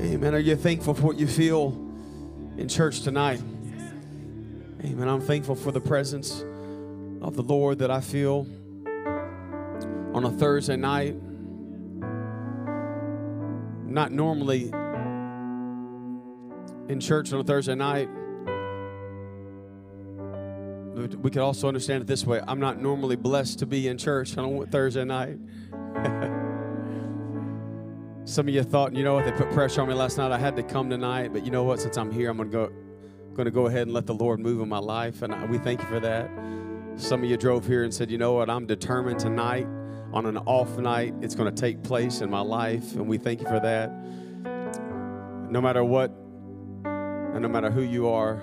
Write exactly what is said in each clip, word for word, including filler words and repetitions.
Amen. Are you thankful for what you feel in church tonight? Amen. I'm thankful for the presence of the Lord that I feel on a Thursday night. Not normally in church on a Thursday night. We could also understand it this way. I'm not normally blessed to be in church on a Thursday night. Some of you thought, you know what, they put pressure on me last night. I had to come tonight, but you know what? Since I'm here, I'm going to go going to go ahead and let the Lord move in my life, and I, we thank you for that. Some of you drove here and said, you know what, I'm determined tonight on an off night. It's going to take place in my life, and we thank you for that. No matter what and no matter who you are,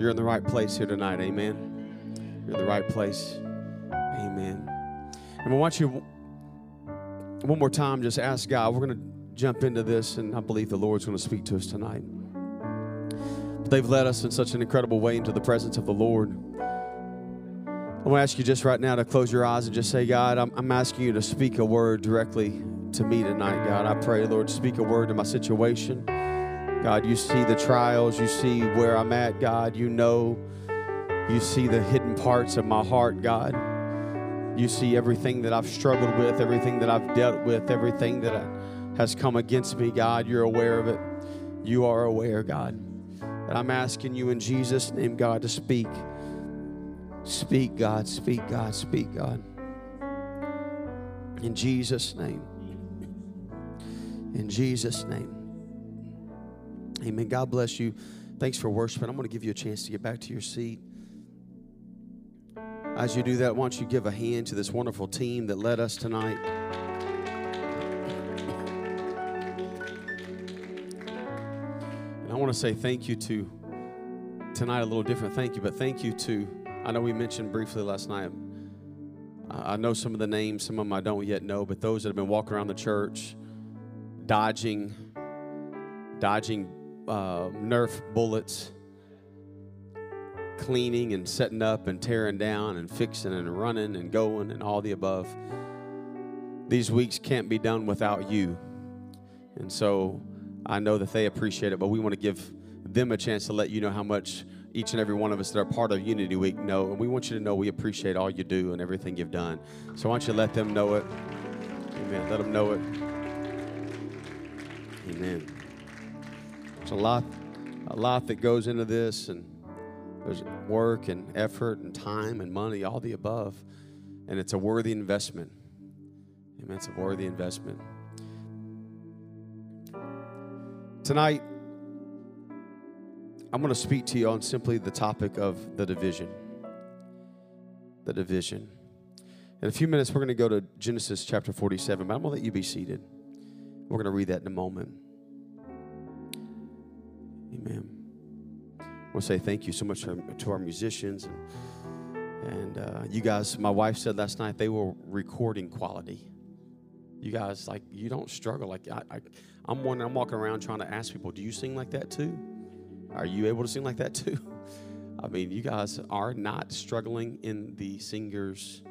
you're in the right place here tonight, amen? You're in the right place, amen. And we want you... One more time, just ask God. We're going to jump into this, and I believe the Lord's going to speak to us tonight. They've led us in such an incredible way into the presence of the Lord. I want to ask you just right now to close your eyes and just say, God, I'm, I'm asking you to speak a word directly to me tonight, God. I pray, Lord, speak a word to my situation. God, you see the trials. You see where I'm at, God. You know, you see the hidden parts of my heart, God. You see everything that I've struggled with, everything that I've dealt with, everything that has come against me, God. You're aware of it. You are aware, God. And I'm asking you in Jesus' name, God, to speak. Speak, God. Speak, God. Speak, God. In Jesus' name. In Jesus' name. Amen. God bless you. Thanks for worshiping. I'm going to give you a chance to get back to your seat. As you do that, why don't you give a hand to this wonderful team that led us tonight. And I want to say thank you to, tonight a little different thank you, but thank you to, I know we mentioned briefly last night, I know some of the names, some of them I don't yet know, but those that have been walking around the church, dodging, dodging uh, Nerf bullets, cleaning and setting up and tearing down and fixing and running and going and all the above. These weeks can't be done without you. And so I know that they appreciate it, but we want to give them a chance to let you know how much each and every one of us that are part of Unity Week know. And we want you to know we appreciate all you do and everything you've done. So why don't you let them know it. Amen. Let them know it. Amen. There's a lot, a lot that goes into this, and there's work and effort and time and money, all the above. And it's a worthy investment. Amen. It's a worthy investment. Tonight, I'm going to speak to you on simply the topic of the division. The division. In a few minutes, we're going to go to Genesis chapter forty-seven, but I'm going to let you be seated. We're going to read that in a moment. Amen. I want to say thank you so much to, to our musicians. And, and uh, you guys, my wife said last night, they were recording quality. You guys, like, you don't struggle. Like, I, I, I'm wondering, I'm walking around trying to ask people, do you sing like that too? Are you able to sing like that too? I mean, you guys are not struggling in the singer's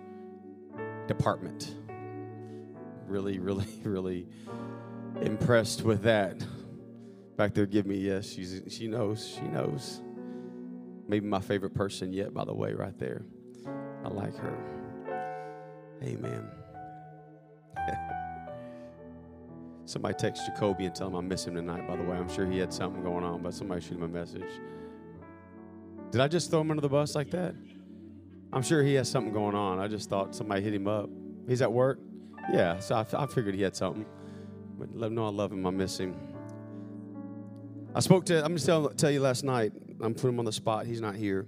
department. Really, really, really impressed with that. Back there, give me yes. She's, she knows. She knows. Maybe my favorite person yet, by the way, right there. I like her. Amen. Somebody text Jacoby and tell him I miss him tonight, by the way. I'm sure he had something going on, but somebody shoot him a message. Did I just throw him under the bus like that? I'm sure he has something going on. I just thought somebody hit him up. He's at work? Yeah, so I, I figured he had something. But let him know I love him. I miss him. I spoke to, I'm just telling tell you last night, I'm putting him on the spot. He's not here.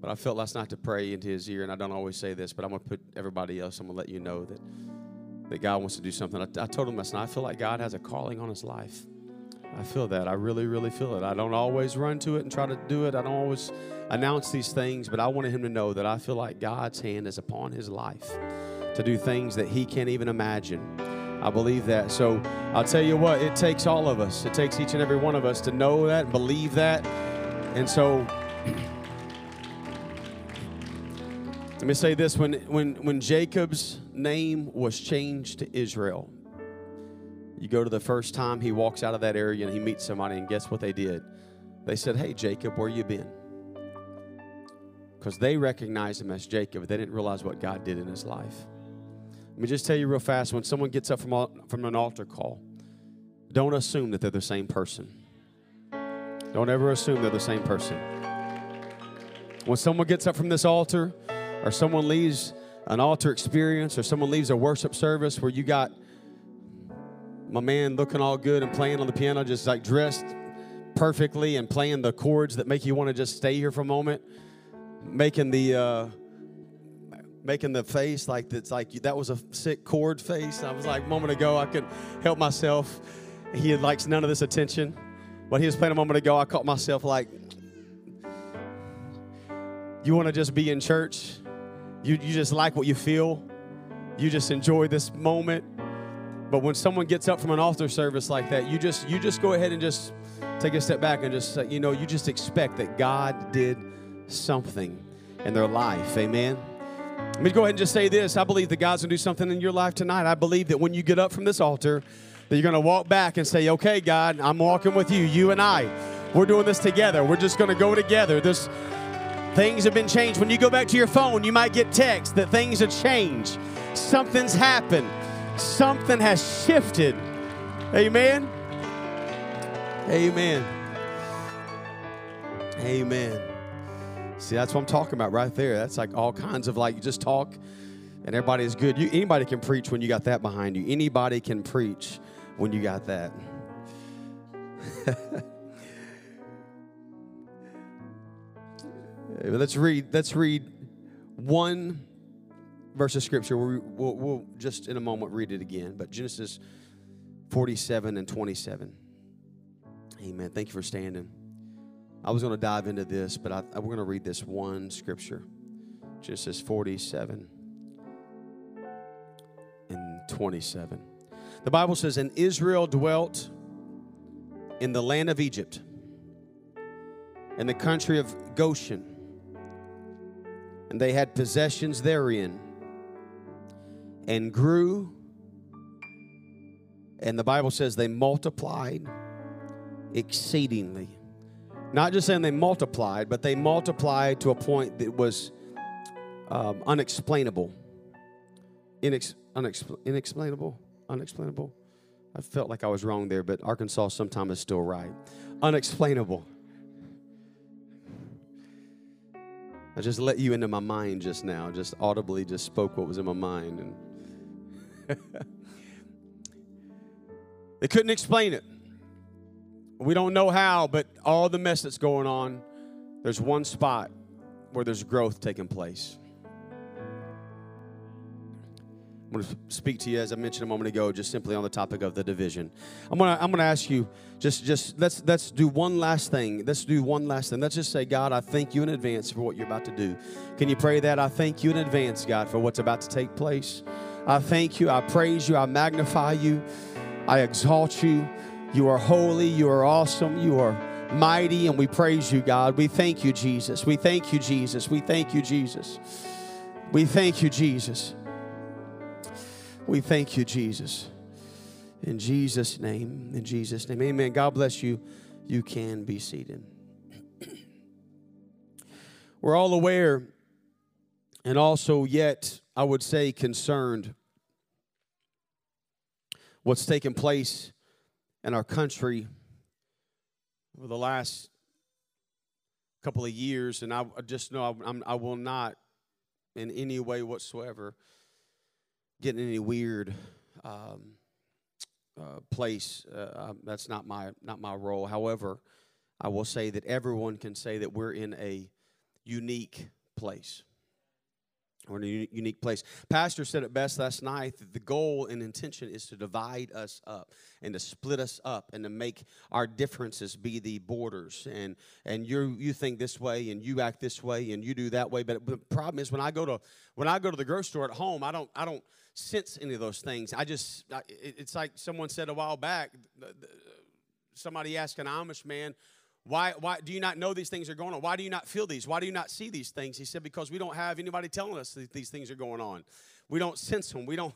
But I felt last night to pray into his ear, and I don't always say this, but I'm going to put everybody else, I'm going to let you know that, that God wants to do something. I, I told him last night, I feel like God has a calling on his life. I feel that. I really, really feel it. I don't always run to it and try to do it. I don't always announce these things, but I wanted him to know that I feel like God's hand is upon his life to do things that he can't even imagine. I believe that. So I'll tell you what, it takes all of us. It takes each and every one of us to know that and believe that. And so let me say this. When, when, when Jacob's name was changed to Israel, you go to the first time he walks out of that area and he meets somebody, and guess what they did? They said, "Hey, Jacob, where you been?" Because they recognized him as Jacob, but they didn't realize what God did in his life. Let me just tell you real fast, when someone gets up from, from an altar call, don't assume that they're the same person. Don't ever assume they're the same person. When someone gets up from this altar, or someone leaves an altar experience, or someone leaves a worship service where you got my man looking all good and playing on the piano, just like dressed perfectly and playing the chords that make you want to just stay here for a moment, making the... Uh, making the face like that's like that was a sick chord face. I was like, a moment ago, I couldn't help myself. He likes none of this attention. When he was playing a moment ago, I caught myself like, you want to just be in church? You, you just like what you feel? You just enjoy this moment? But when someone gets up from an altar service like that, you just, you just go ahead and just take a step back and just, you know, you just expect that God did something in their life. Amen. Let me go ahead and just say this. I believe that God's going to do something in your life tonight. I believe that when you get up from this altar, that you're going to walk back and say, okay, God, I'm walking with you. You and I, we're doing this together. We're just going to go together. This, things have been changed. When you go back to your phone, you might get texts that things have changed. Something's happened. Something has shifted. Amen? Amen. Amen. See, that's what I'm talking about right there. That's like all kinds of like, you just talk and everybody is good. You, anybody can preach when you got that behind you. Anybody can preach when you got that. Let's read, let's read one verse of scripture. We'll, we'll, we'll just in a moment read it again, but Genesis forty-seven and twenty-seven. Amen. Thank you for standing. I was going to dive into this, but I, we're going to read this one scripture. Genesis forty-seven and twenty-seven. The Bible says, and Israel dwelt in the land of Egypt, in the country of Goshen, and they had possessions therein, and grew, and the Bible says they multiplied exceedingly. Not just saying they multiplied, but they multiplied to a point that was um, unexplainable. Inex- unexpl- inexplainable? Unexplainable? I felt like I was wrong there, but Arkansas sometimes is still right. Unexplainable. I just let you into my mind just now. Just audibly just spoke what was in my mind. And they couldn't explain it. We don't know how, but all the mess that's going on, there's one spot where there's growth taking place. I'm going to speak to you, as I mentioned a moment ago, just simply on the topic of the division. I'm going to, I'm going to ask you, just, just let's, let's do one last thing. Let's do one last thing. Let's just say, God, I thank you in advance for what you're about to do. Can you pray that? I thank you in advance, God, for what's about to take place. I thank you. I praise you. I magnify you. I exalt you. You are holy, you are awesome, you are mighty, and we praise you, God. We thank you, Jesus. We thank you, Jesus. We thank you, Jesus. We thank you, Jesus. We thank you, Jesus. In Jesus' name, in Jesus' name. Amen. God bless you. You can be seated. We're all aware and also yet, I would say, concerned what's taking place in our country over the last couple of years, and I just know I'm, I will not in any way whatsoever get in any weird um, uh, place. Uh, that's not my not my role. However, I will say that everyone can say that we're in a unique place. We're in a unique place. Pastor said it best last night that the goal and intention is to divide us up and to split us up and to make our differences be the borders. And and you you think this way and you act this way and you do that way. But the problem is when I go to when I go to the grocery store at home, I don't I don't sense any of those things. I just I, it's like someone said a while back. Somebody asked an Amish man, Why, why do you not know these things are going on? Why do you not feel these? Why do you not see these things? He said, because we don't have anybody telling us that these things are going on. We don't sense them. We don't,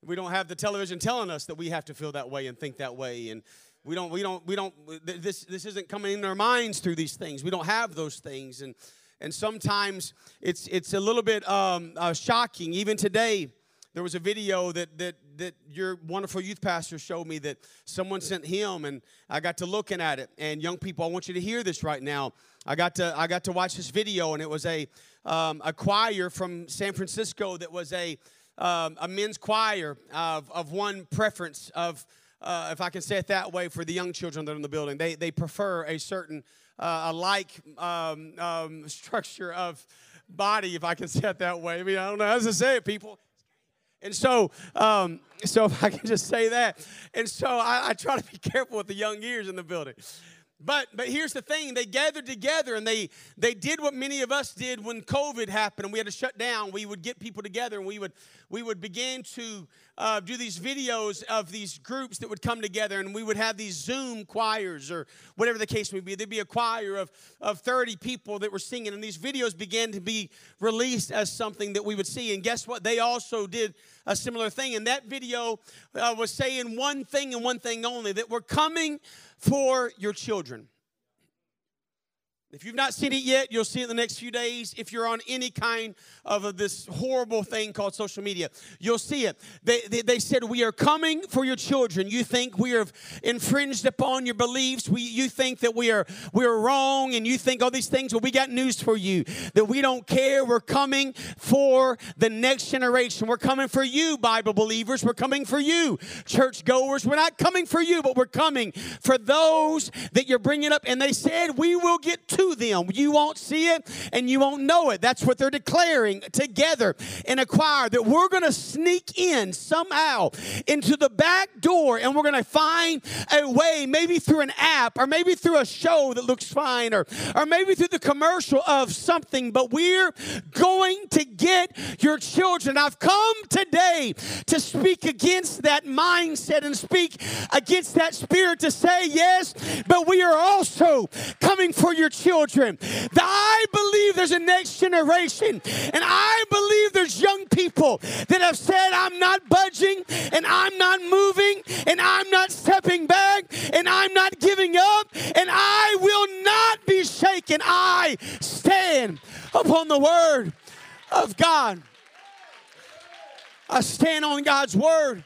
we don't have the television telling us that we have to feel that way and think that way. And we don't, we don't, we don't, this, this isn't coming in our minds through these things. We don't have those things. And, and sometimes it's, it's a little bit um, uh, shocking. Even today, there was a video that, that, that your wonderful youth pastor showed me that someone sent him, and I got to looking at it. And young people, I want you to hear this right now. I got to I got to watch this video, and it was a um, a choir from San Francisco that was a um, a men's choir of of one preference of uh, if I can say it that way for the young children that are in the building. They they prefer a certain uh, a like um, um, structure of body, if I can say it that way. I mean, I don't know how to say it, people. And so, um, so if I can just say that. And so I, I try to be careful with the young ears in the building. But but here's the thing. They gathered together, and they, they did what many of us did when COVID happened, and we had to shut down. We would get people together, and we would, we would begin to uh, do these videos of these groups that would come together, and we would have these Zoom choirs or whatever the case may be. There'd be a choir of, of thirty people that were singing, and these videos began to be released as something that we would see. And guess what? They also did a similar thing. And that video uh, was saying one thing and one thing only, that we're coming for your children. If you've not seen it yet, you'll see it in the next few days. If you're on any kind of this horrible thing called social media, you'll see it. They, they, they said, we are coming for your children. You think we have infringed upon your beliefs. We, you think that we are, we are wrong, and you think all these things. Well, we got news for you, that we don't care. We're coming for the next generation. We're coming for you, Bible believers. We're coming for you, churchgoers. We're not coming for you, but we're coming for those that you're bringing up. And they said, we will get to them. You won't see it and you won't know it. That's what they're declaring together in a choir, that we're going to sneak in somehow into the back door, and we're going to find a way, maybe through an app, or maybe through a show that looks fine, or, or maybe through the commercial of something, but we're going to get your children. I've come today to speak against that mindset and speak against that spirit, to say, yes, but we are also coming for your children. Children. I believe there's a next generation, and I believe there's young people that have said, I'm not budging, and I'm not moving, and I'm not stepping back, and I'm not giving up, and I will not be shaken. I stand upon the word of God. I stand on God's word.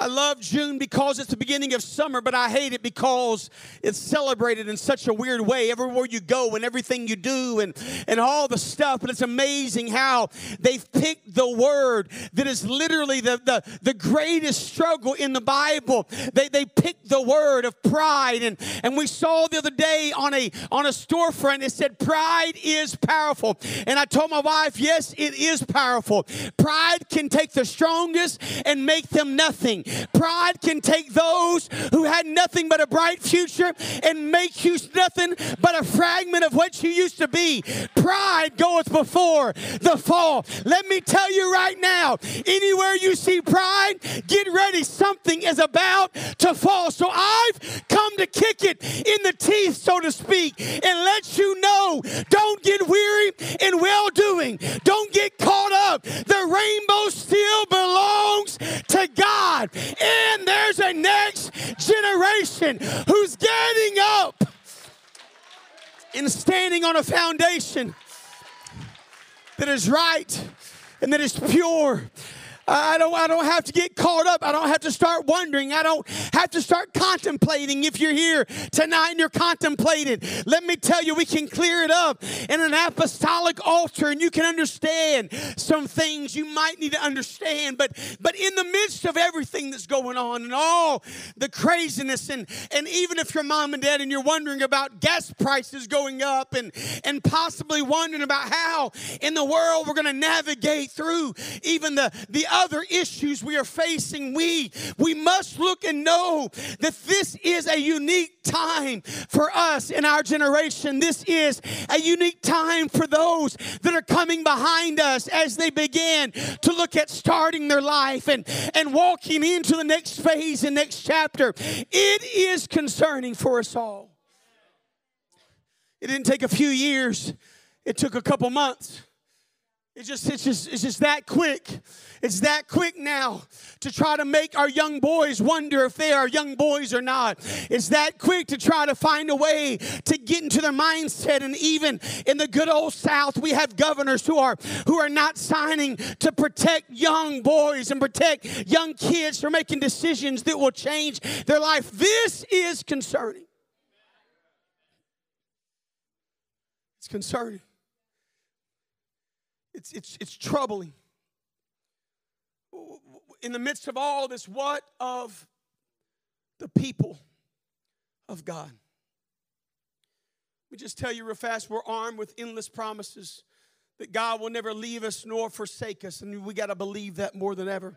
I love June because it's the beginning of summer, but I hate it because it's celebrated in such a weird way everywhere you go and everything you do and, and all the stuff. But it's amazing how they've picked the word that is literally the, the, the greatest struggle in the Bible. They, they picked the word of pride. And, and we saw the other day on a, on a storefront, it said, pride is powerful. And I told my wife, yes, it is powerful. Pride can take the strongest and make them nothing. Pride can take those who had nothing but a bright future and make you nothing but a fragment of what you used to be. Pride goeth before the fall. Let me tell you right now, anywhere you see pride, get ready. Something is about to fall. So I've come to kick it in the teeth, so to speak, and let you know, don't get weary in well-doing. Don't get caught up. The rainbow still belongs to God. And there's a next generation who's getting up and standing on a foundation that is right and that is pure. I don't, I don't have to get caught up. I don't have to start wondering. I don't have to start contemplating. If you're here tonight and you're contemplating, let me tell you, we can clear it up in an apostolic altar, and you can understand some things you might need to understand. But, but in the midst of everything that's going on and all the craziness, and, and even if you're mom and dad and you're wondering about gas prices going up and, and possibly wondering about how in the world we're going to navigate through even the, the other issues we are facing, we, we must look and know that this is a unique time for us in our generation. This is a unique time for those that are coming behind us as they begin to look at starting their life and, and walking into the next phase and next chapter. It is concerning for us all. It didn't take a few years. It took a couple months. It just, it's, just, it's just that quick. It's that quick now to try to make our young boys wonder if they are young boys or not. It's that quick to try to find a way to get into their mindset. And even in the good old South, we have governors who are who are not signing to protect young boys and protect young kids from making decisions that will change their life. This is concerning. It's concerning. It's, it's, it's troubling. In the midst of all this, what of the people of God? Let me just tell you real fast, we're armed with endless promises that God will never leave us nor forsake us. And we got to believe that more than ever.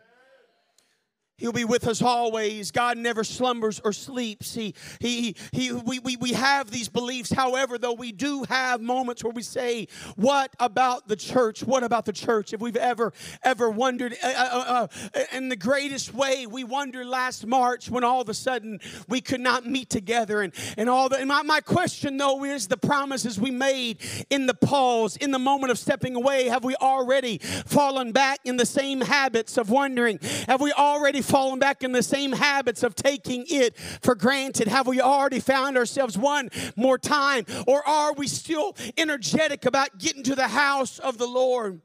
He'll be with us always. God never slumbers or sleeps. He, he, he, we, we, we have these beliefs. However, though, we do have moments where we say, what about the church? What about the church? If we've ever, ever wondered uh, uh, uh, in the greatest way, we wondered last March when all of a sudden we could not meet together. And, and all the, and my, my question, though, is the promises we made in the pause, in the moment of stepping away, have we already fallen back in the same habits of wondering? Have we already fallen Fallen back in the same habits of taking it for granted? Have we already found ourselves one more time? Or are we still energetic about getting to the house of the Lord?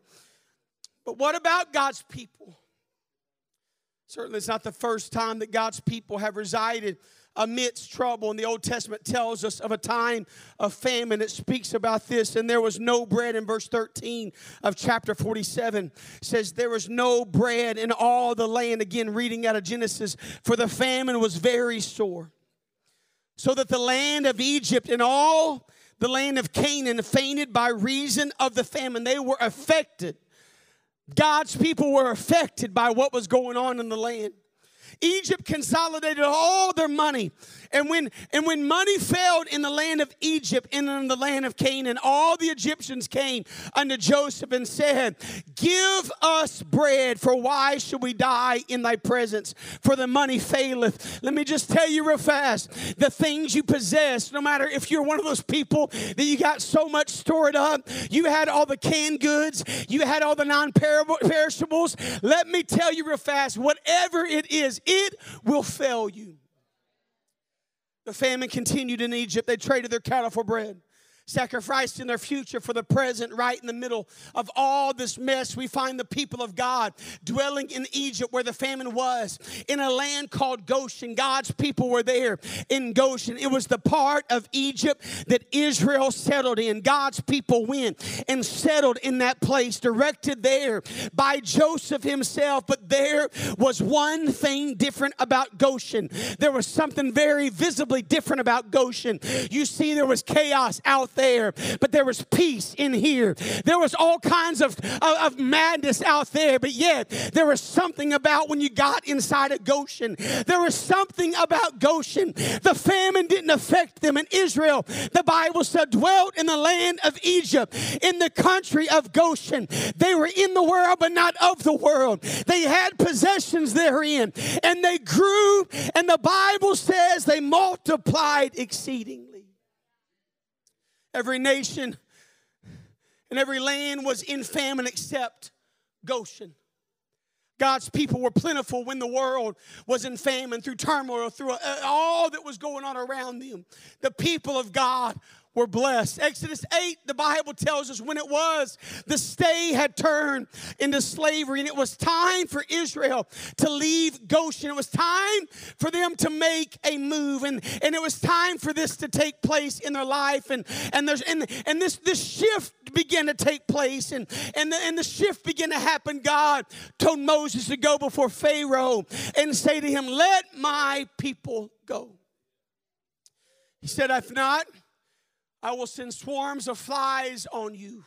But what about God's people? Certainly it's not the first time that God's people have resided amidst trouble. And the Old Testament tells us of a time of famine. It speaks about this. And there was no bread in verse thirteen of chapter forty-seven. It says there was no bread in all the land. Again, reading out of Genesis. For the famine was very sore, so that the land of Egypt and all the land of Canaan fainted by reason of the famine. They were affected. God's people were affected by what was going on in the land. Egypt consolidated all their money. And when, and when money failed in the land of Egypt and in the land of Canaan, all the Egyptians came unto Joseph and said, give us bread, for why should we die in thy presence? For the money faileth. Let me just tell you real fast, the things you possess, no matter if you're one of those people that you got so much stored up, you had all the canned goods, you had all the non-perishables. Let me tell you real fast, whatever it is, it will fail you. The famine continued in Egypt. They traded their cattle for bread, sacrificing their future for the present. Right in the middle of all this mess, we find the people of God dwelling in Egypt where the famine was, in a land called Goshen. God's people were there in Goshen. It was the part of Egypt that Israel settled in. God's people went and settled in that place, directed there by Joseph himself. But there was one thing different about Goshen. There was something very visibly different about Goshen. You see, there was chaos out there. There, but there was peace in here. There was all kinds of, of, of madness out there, but yet there was something about when you got inside of Goshen. There was something about Goshen. The famine didn't affect them. In Israel, the Bible said, dwelt in the land of Egypt, in the country of Goshen. They were in the world, but not of the world. They had possessions therein, and they grew, and the Bible says they multiplied exceedingly. Every nation and every land was in famine except Goshen. God's people were plentiful when the world was in famine, through turmoil, through all that was going on around them. The people of God were blessed. Exodus eight, the Bible tells us when it was, the stay had turned into slavery, and it was time for Israel to leave Goshen. It was time for them to make a move, and, and it was time for this to take place in their life, and and there's and, and this this shift began to take place, and and the, and the shift began to happen. God told Moses to go before Pharaoh and say to him, "Let my people go." He said, "If not, I will send swarms of flies on you.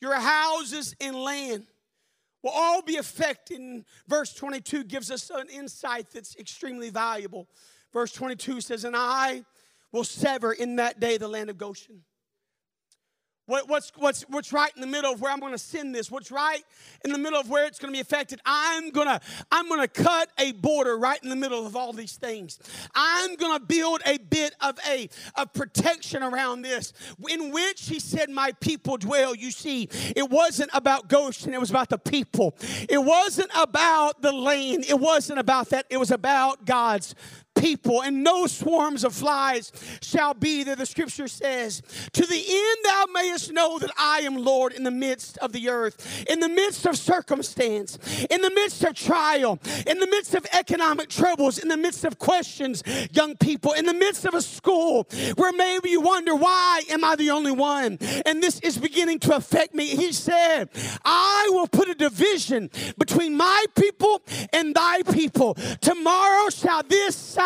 Your houses and land will all be affected." And verse twenty-two gives us an insight that's extremely valuable. Verse twenty-two says, "And I will sever in that day the land of Goshen." What, what's, what's, what's right in the middle of where I'm going to send this? What's right in the middle of where it's going to be affected? I'm going to I'm going to cut a border right in the middle of all these things. I'm going to build a bit of a of protection around this, in which he said, "My people dwell." You see, it wasn't about Goshen. It was about the people. It wasn't about the land. It wasn't about that. It was about God's people, and no swarms of flies shall be there, the scripture says, to the end thou mayest know that I am Lord in the midst of the earth, in the midst of circumstance, in the midst of trial, in the midst of economic troubles, in the midst of questions, young people, in the midst of a school where maybe you wonder, why am I the only one? And this is beginning to affect me. He said, I will put a division between my people and thy people. Tomorrow shall this sign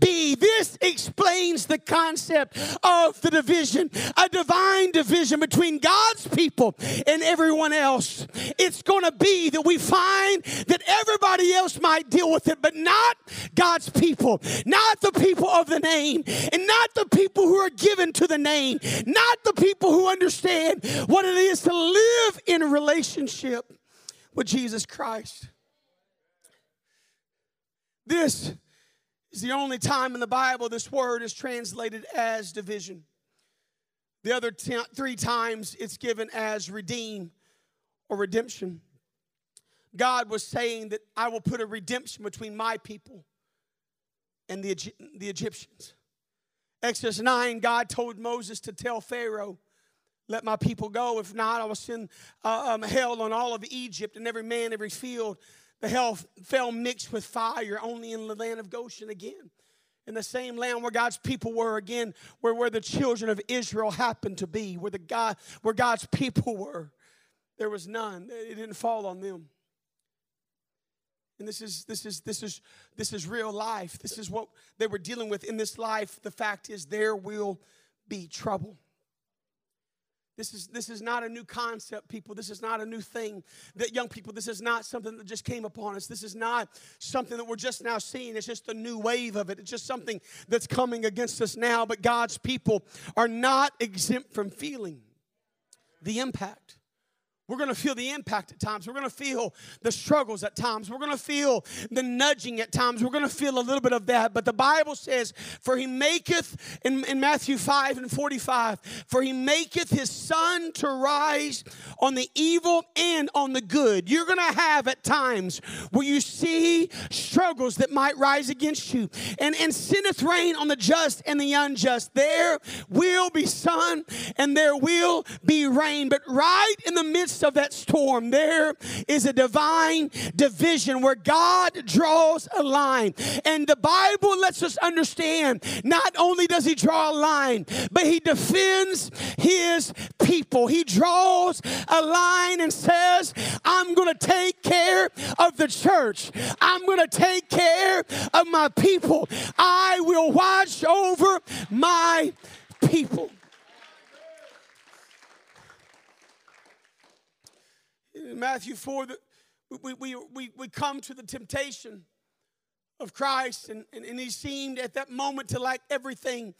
be. This explains the concept of the division, a divine division between God's people and everyone else. It's going to be that we find that everybody else might deal with it, but not God's people, not the people of the name, and not the people who are given to the name, not the people who understand what it is to live in a relationship with Jesus Christ. This is the only time in the Bible this word is translated as division. The other t- three times it's given as redeem or redemption. God was saying that I will put a redemption between my people and the, the Egyptians. Exodus nine, God told Moses to tell Pharaoh, "Let my people go. If not, I will send uh, um, hail on all of Egypt and every man, every field. The hell fell mixed with fire only in the land of Goshen," again, in the same land where God's people were, again, where, where the children of Israel happened to be, where, the God, where God's people were. There was none. It didn't fall on them. And this is, this is, this is, this is real life. This is what they were dealing with in this life. The fact is, there will be trouble. This is, this is not a new concept, people. This is not a new thing. That young people, this is not something that just came upon us. This is not something that we're just now seeing. It's just a new wave of it. It's just something that's coming against us now. But God's people are not exempt from feeling the impact. We're going to feel the impact at times. We're going to feel the struggles at times. We're going to feel the nudging at times. We're going to feel a little bit of that. But the Bible says, for he maketh, in, in Matthew five and forty-five, for he maketh his sun to rise on the evil and on the good. You're going to have at times where you see struggles that might rise against you. And, and sendeth rain on the just and the unjust. There will be sun and there will be rain. But right in the midst of that storm, there is a divine division where God draws a line. And the Bible lets us understand, not only does he draw a line, but he defends his people. He draws a line and says, I'm going to take care of the church. I'm going to take care of my people. I will watch over my people. In Matthew four, we, we, we, we come to the temptation of Christ, and, and, and he seemed at that moment to lack everything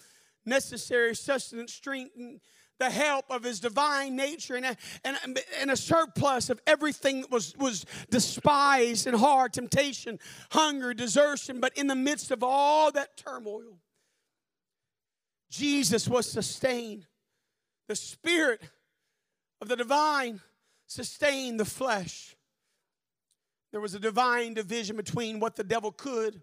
necessary, sustenance, strength, and the help of his divine nature, and a, and, and a surplus of everything that was, was despised and hard, temptation, hunger, desertion. But in the midst of all that turmoil, Jesus was sustained. The Spirit of the divine sustain the flesh. There was a divine division between what the devil could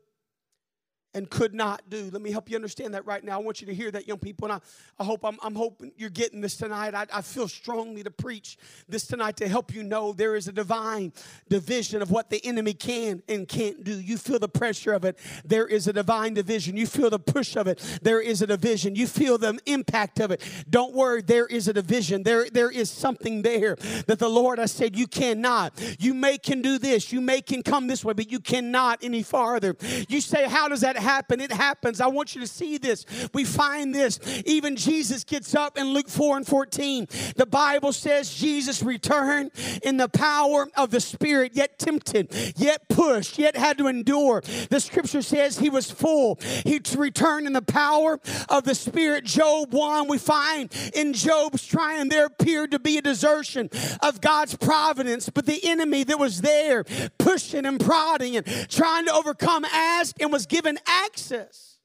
and could not do. Let me help you understand that right now. I want you to hear that, young people, and I, I hope I'm, I'm hoping you're getting this tonight. I, I feel strongly to preach this tonight to help you know there is a divine division of what the enemy can and can't do. You feel the pressure of it. There is a divine division. You feel the push of it. There is a division. You feel the impact of it. Don't worry, there is a division. There, there is something there that the Lord has said you cannot. You may can do this. You may can come this way, but you cannot any farther. You say, how does that happen? Happen. It happens. I want you to see this. We find this. Even Jesus gets up in Luke four and fourteen. The Bible says Jesus returned in the power of the Spirit, yet tempted, yet pushed, yet had to endure. The scripture says he was full. He returned in the power of the Spirit. Job one, we find in Job's trying there appeared to be a desertion of God's providence, but the enemy that was there pushing and prodding and trying to overcome, asked and was given access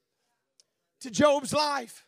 to Job's life.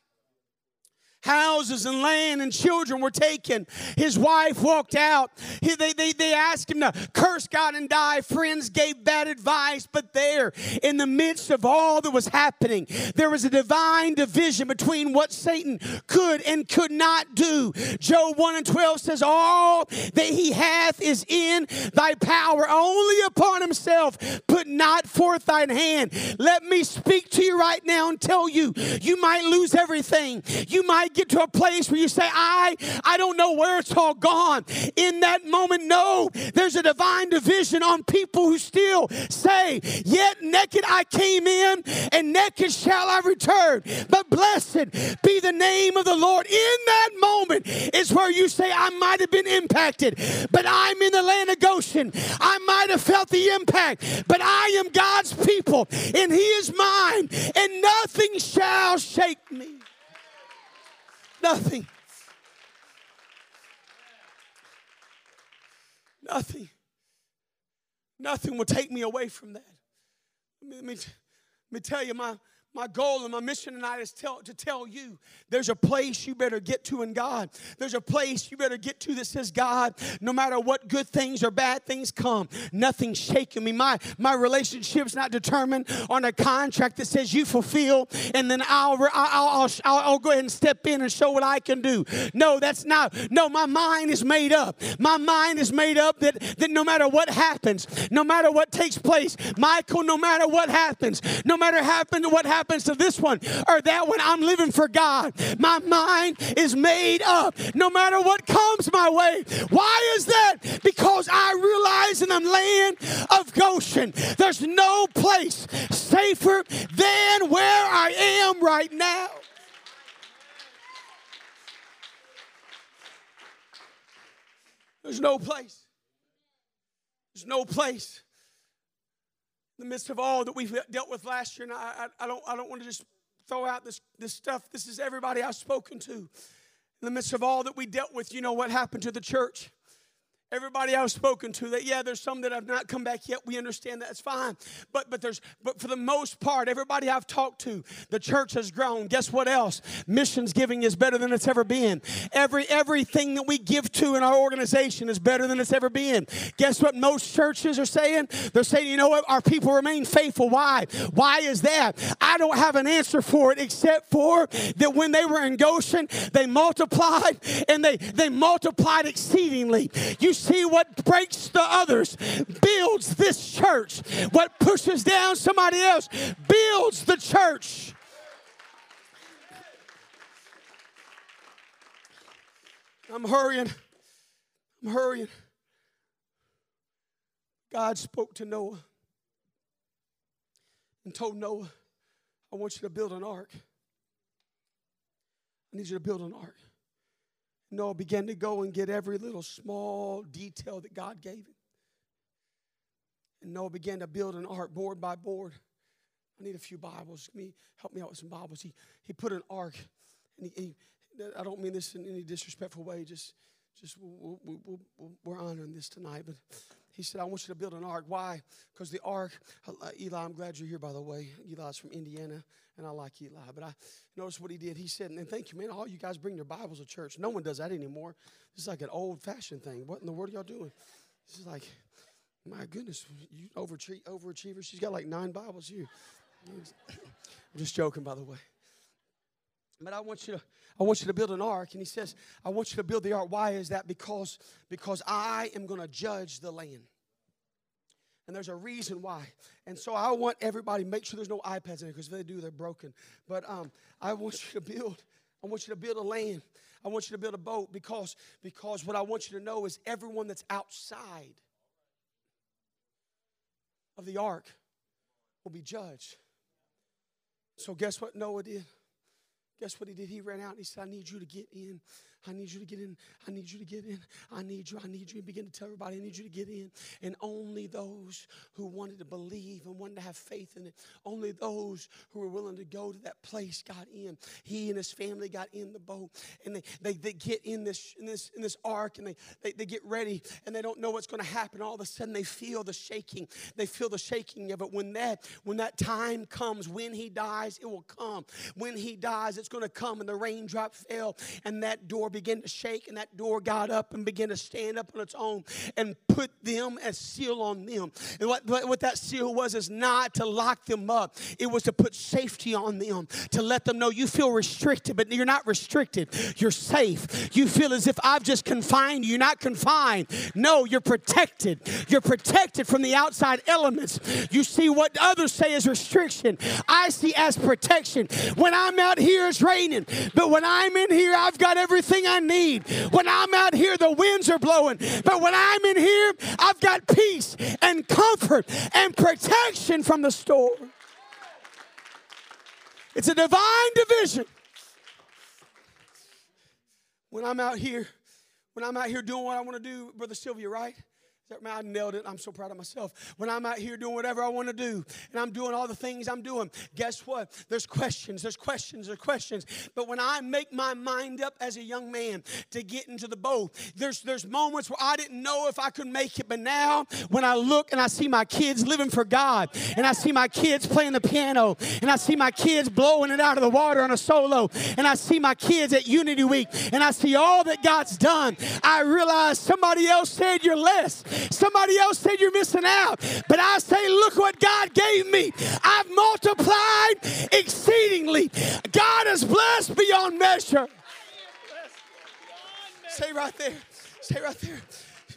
Houses and land and children were taken. His wife walked out. He, they, they, they asked him to curse God and die. Friends gave bad advice. But there, in the midst of all that was happening, there was a divine division between what Satan could and could not do. Job one and twelve says, all that he hath is in thy power. Only upon himself put not forth thine hand. Let me speak to you right now and tell you, you might lose everything. You might get to a place where you say, I, I don't know where it's all gone. In that moment, no, there's a divine division on people who still say, yet naked I came in, and naked shall I return. But blessed be the name of the Lord. In that moment is where you say, I might have been impacted, but I'm in the land of Goshen. I might have felt the impact, but I am God's people, and He is mine, and nothing shall shake me. Nothing. Nothing. Nothing will take me away from that. Let me, let me tell you, my, my goal and my mission tonight is tell, to tell you there's a place you better get to in God. There's a place you better get to that says, God, no matter what good things or bad things come, nothing's shaking me. My, my relationship's not determined on a contract that says you fulfill and then I'll, I'll, I'll, I'll, I'll go ahead and step in and show what I can do. No, that's not. No, my mind is made up. My mind is made up that, that no matter what happens, no matter what takes place, Michael, no matter what happens, no matter happen, what happens to this one or that one, I'm living for God. My mind is made up. No matter what comes my way. Why is that? Because I realize in the land of Goshen, there's no place safer than where I am right now. There's no place. There's no place. In the midst of all that we've dealt with last year, and I, I, I don't, I don't want to just throw out this, this stuff. This is everybody I've spoken to. In the midst of all that we dealt with, you know what happened to the church. Everybody I've spoken to, that yeah, there's some that have not come back yet. We understand that's fine. But but there's but for the most part, everybody I've talked to, the church has grown. Guess what else? Missions giving is better than it's ever been. Every everything that we give to in our organization is better than it's ever been. Guess what most churches are saying? They're saying, you know what, our people remain faithful. Why? Why is that? I don't have an answer for it, except for that when they were in Goshen, they multiplied and they, they multiplied exceedingly. You see, what breaks the others builds this church. What pushes down somebody else builds the church. I'm hurrying. I'm hurrying. God spoke to Noah and told Noah, I want you to build an ark. I need you to build an ark. Noah began to go and get every little small detail that God gave him. And Noah began to build an ark board by board. I need a few Bibles. Me, help me out with some Bibles. He, he put an ark. And he, he, I don't mean this in any disrespectful way. Just, just we'll, we'll, we'll, we're honoring this tonight. But he said, I want you to build an ark. Why? Because the ark, uh, Eli, I'm glad you're here, by the way. Eli's from Indiana, and I like Eli. But I noticed what he did. He said, and thank you, man, all you guys bring your Bibles to church. No one does that anymore. It's like an old-fashioned thing. What in the world are y'all doing? This is like, my goodness, you overachieve, overachiever. She's got like nine Bibles here. I'm just joking, by the way. But I want you to, I want you to build an ark. And he says, I want you to build the ark. Why is that? Because, because I am going to judge the land. And there's a reason why. And so I want everybody, make sure there's no iPads in there, because if they do, they're broken. But um, I want you to build, I want you to build a land. I want you to build a boat, because, because what I want you to know is everyone that's outside of the ark will be judged. So guess what Noah did? Guess what he did? He ran out and he said, I need you to get in. I need you to get in. I need you to get in. I need you. I need you. He began to tell everybody, I need you to get in. And only those who wanted to believe and wanted to have faith in it, only those who were willing to go to that place got in. He and his family got in the boat. And they, they, they get in this, in this in this ark, and they, they, they get ready, and they don't know what's going to happen. All of a sudden they feel the shaking. They feel the shaking of it. When that, when that time comes, when he dies, it will come. When he dies, it's going to come. And the raindrop fell, and that door began to shake, and that door got up and began to stand up on its own and put them a seal on them. And what, what that seal was is not to lock them up. It was to put safety on them, to let them know you feel restricted, but you're not restricted. You're safe. You feel as if I've just confined you. You're not confined. No, you're protected. You're protected from the outside elements. You see what others say is restriction, I see as protection. When I'm out here, it's raining, but when I'm in here, I've got everything I need. When I'm out here, the winds are blowing, but when I'm in here, I've got peace and comfort and protection from the storm. It's a divine division. When I'm out here, when I'm out here doing what I want to do, Brother Sylvia, right? Man, I nailed it. I'm so proud of myself. When I'm out here doing whatever I want to do, and I'm doing all the things I'm doing, guess what? There's questions, there's questions, there's questions. But when I make my mind up as a young man to get into the boat, there's, there's moments where I didn't know if I could make it. But now, when I look and I see my kids living for God, and I see my kids playing the piano, and I see my kids blowing it out of the water on a solo, and I see my kids at Unity Week, and I see all that God's done, I realize somebody else said you're less. Somebody else said you're missing out. But I say, look what God gave me. I've multiplied exceedingly. God is blessed beyond measure. Stay right there. Stay right there.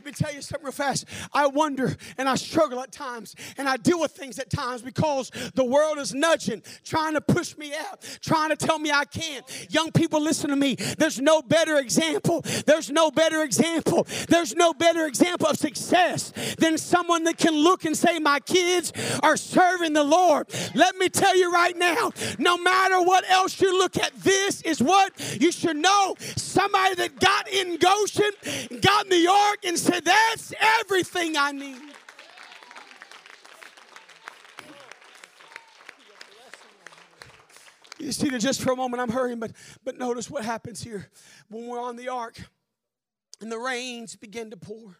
Let me tell you something real fast. I wonder and I struggle at times, and I deal with things at times, because the world is nudging, trying to push me out, trying to tell me I can't. Young people, listen to me. There's no better example. There's no better example. There's no better example of success than someone that can look and say, my kids are serving the Lord. Let me tell you right now, no matter what else you look at, this is what you should know. Somebody that got in Goshen, got in the ark, and said, that's everything I need. You see that just for a moment. I'm hurrying, but but notice what happens here when we're on the ark and the rains begin to pour.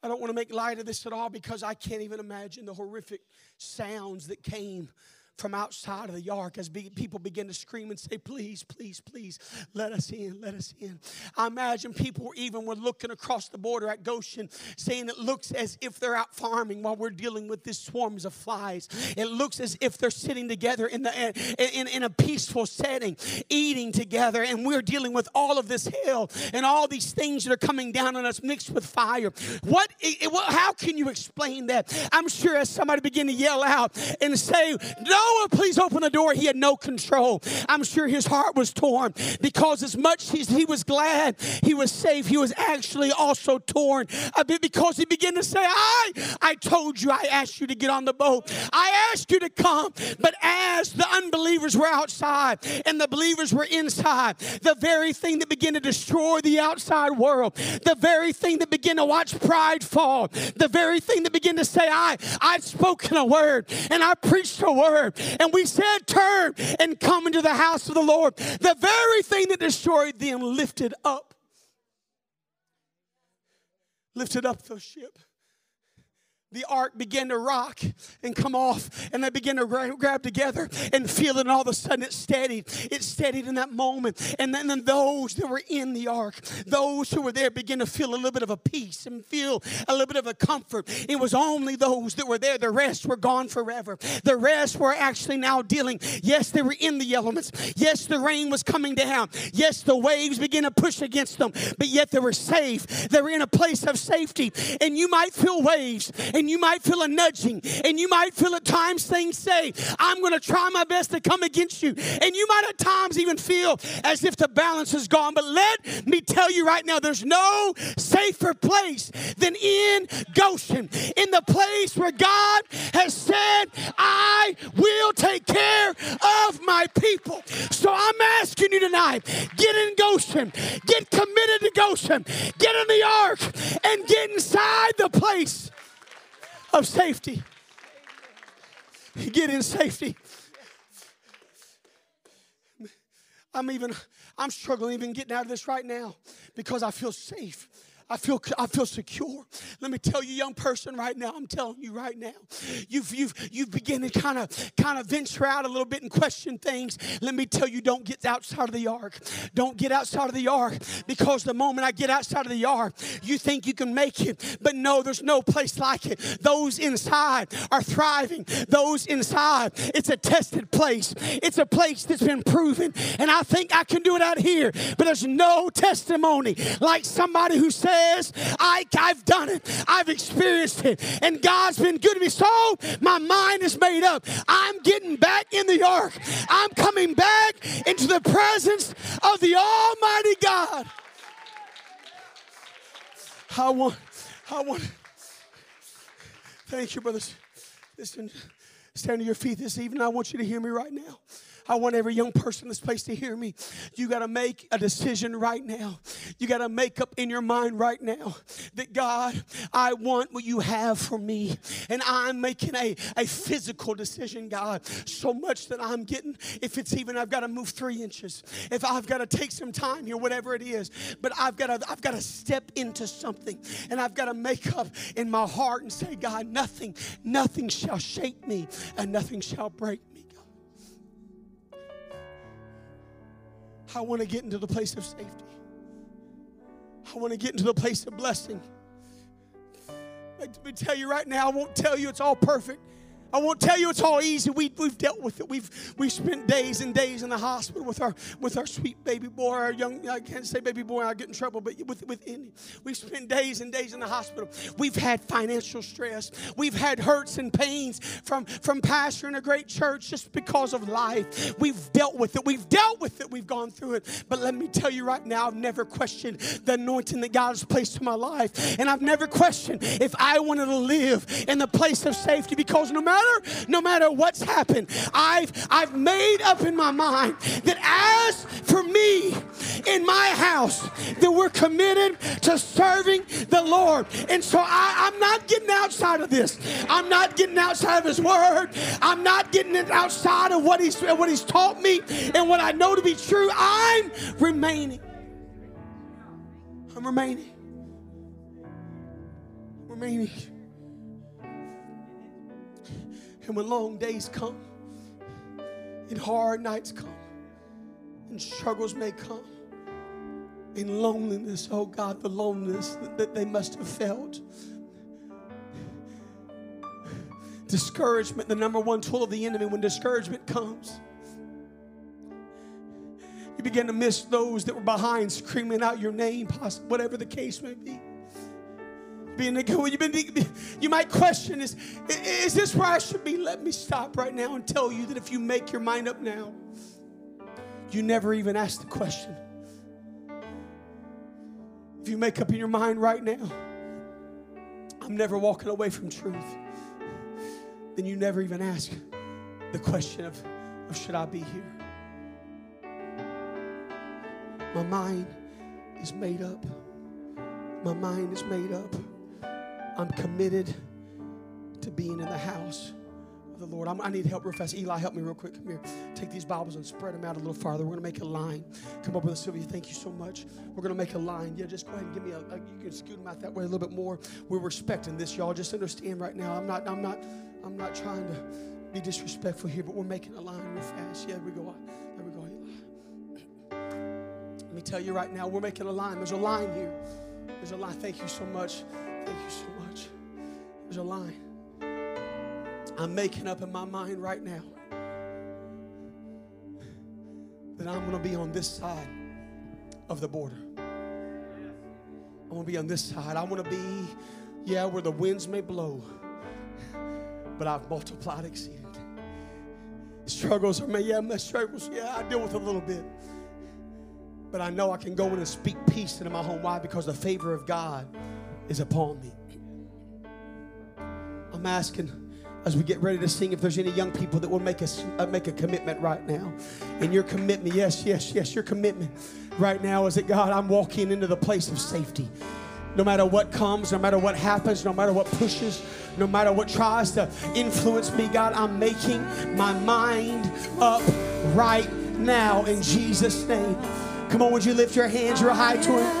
I don't want to make light of this at all, because I can't even imagine the horrific sounds that came from outside of the ark as be, people begin to scream and say, please, please, please, let us in, let us in. I imagine people even were looking across the border at Goshen, saying it looks as if they're out farming while we're dealing with these swarms of flies. It looks as if they're sitting together in, the, in, in a peaceful setting, eating together, and we're dealing with all of this hell and all these things that are coming down on us mixed with fire. What? How can you explain that? I'm sure as somebody began to yell out and say, no, Noah, please open the door. He had no control. I'm sure his heart was torn, because as much as he was glad he was safe, he was actually also torn a bit, because he began to say, I, I told you, I asked you to get on the boat. I asked you to come. But as the unbelievers were outside and the believers were inside, the very thing that began to destroy the outside world, the very thing that began to watch pride fall, the very thing that began to say, I, I've spoken a word and I preached a word, and we said, turn and come into the house of the Lord. The very thing that destroyed them lifted up. Lifted up the ship. the ark began to rock and come off, and they began to grab, grab together and feel it, and all of a sudden it steadied. It steadied in that moment. And then, then those that were in the ark, those who were there, began to feel a little bit of a peace and feel a little bit of a comfort. It was only those that were there. The rest were gone forever. The rest were actually now dealing. Yes, they were in the elements. Yes, the rain was coming down. Yes, the waves began to push against them, but yet they were safe. They were in a place of safety. And you might feel waves, and you might feel a nudging, and you might feel at times things say, I'm going to try my best to come against you. And you might at times even feel as if the balance is gone. But let me tell you right now, there's no safer place than in Goshen, in the place where God has said, I will take care of my people. So I'm asking you tonight, get in Goshen, get committed to Goshen, get in the ark, and get inside the place of safety. Get in safety. I'm even, I'm struggling even getting out of this right now because I feel safe. I feel I feel secure. Let me tell you, young person, right now, I'm telling you right now, you've you've you've begin to kind of kind of venture out a little bit and question things. Let me tell you, don't get outside of the ark. Don't get outside of the ark, because the moment I get outside of the ark, you think you can make it, but no, there's no place like it. Those inside are thriving. Those inside, it's a tested place. It's a place that's been proven, and I think I can do it out here. But there's no testimony like somebody who said, I, I've done it. I've experienced it. And God's been good to me. So my mind is made up. I'm getting back in the ark. I'm coming back into the presence of the Almighty God. I want, I want, thank you, brothers. Listen, stand to your feet this evening. I want you to hear me right now. I want every young person in this place to hear me. You got to make a decision right now. You got to make up in your mind right now that, God, I want what you have for me. And I'm making a, a physical decision, God, so much that I'm getting, if it's even, I've got to move three inches. If I've got to take some time here, whatever it is, but I've got to, I've got to step into something, and I've got to make up in my heart and say, God, nothing, nothing shall shake me and nothing shall break me. I want to get into the place of safety. I want to get into the place of blessing. Let me tell you right now, I won't tell you it's all perfect. I won't tell you it's all easy. We, we've dealt with it. We've we've spent days and days in the hospital with our with our sweet baby boy, our young, I can't say baby boy, I get in trouble, but with, with him. We've spent days and days in the hospital. We've had financial stress. We've had hurts and pains from, from pastoring a great church just because of life. We've dealt with it. We've dealt with it. We've gone through it. But let me tell you right now, I've never questioned the anointing that God has placed in my life. And I've never questioned if I wanted to live in the place of safety, because no matter No matter what's happened, I've I've made up in my mind that as for me in my house, that we're committed to serving the Lord. And so I, I'm not getting outside of this. I'm not getting outside of His Word. I'm not getting outside of what He's what He's taught me and what I know to be true. I'm remaining. I'm remaining. Remaining. And when long days come, and hard nights come, and struggles may come, and loneliness, oh God, the loneliness that they must have felt. Discouragement, the number one tool of the enemy. When discouragement comes, you begin to miss those that were behind screaming out your name, whatever the case may be. Being a, you might question, is, is this where I should be? Let me stop right now and tell you that if you make your mind up now, you never even ask the question. If you make up in your mind right now, I'm never walking away from truth, then you never even ask the question of, of should I be here? My mind is made up. My mind is made up. I'm committed to being in the house of the Lord. I'm, I need help real fast. Eli, help me real quick. Come here. Take these Bibles and spread them out a little farther. We're going to make a line. Come up with us, Sylvia. Thank you so much. We're going to make a line. Yeah, just go ahead and give me a, a you can scoot them out that way a little bit more. We're respecting this, y'all. Just understand right now. I'm not, I'm not, I'm not trying to be disrespectful here, but we're making a line real fast. Yeah, we go. There we go, Eli. Let me tell you right now, we're making a line. There's a line here. There's a line. Thank you so much. Thank you so much. There's a line. I'm making up in my mind right now that I'm going to be on this side of the border. I'm going to be on this side. I want to be, yeah, where the winds may blow, but I've multiplied exceedingly. Struggles are, yeah, my struggles, yeah, I deal with a little bit. But I know I can go in and speak peace into my home. Why? Because the favor of God is upon me. I'm asking, as we get ready to sing, if there's any young people that will make us uh, make a commitment right now. And your commitment, yes, yes, yes, your commitment right now is that, God, I'm walking into the place of safety. No matter what comes, no matter what happens, no matter what pushes, no matter what tries to influence me, God, I'm making my mind up right now in Jesus' name. Come on, would you lift your hands real high to Him?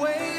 wait.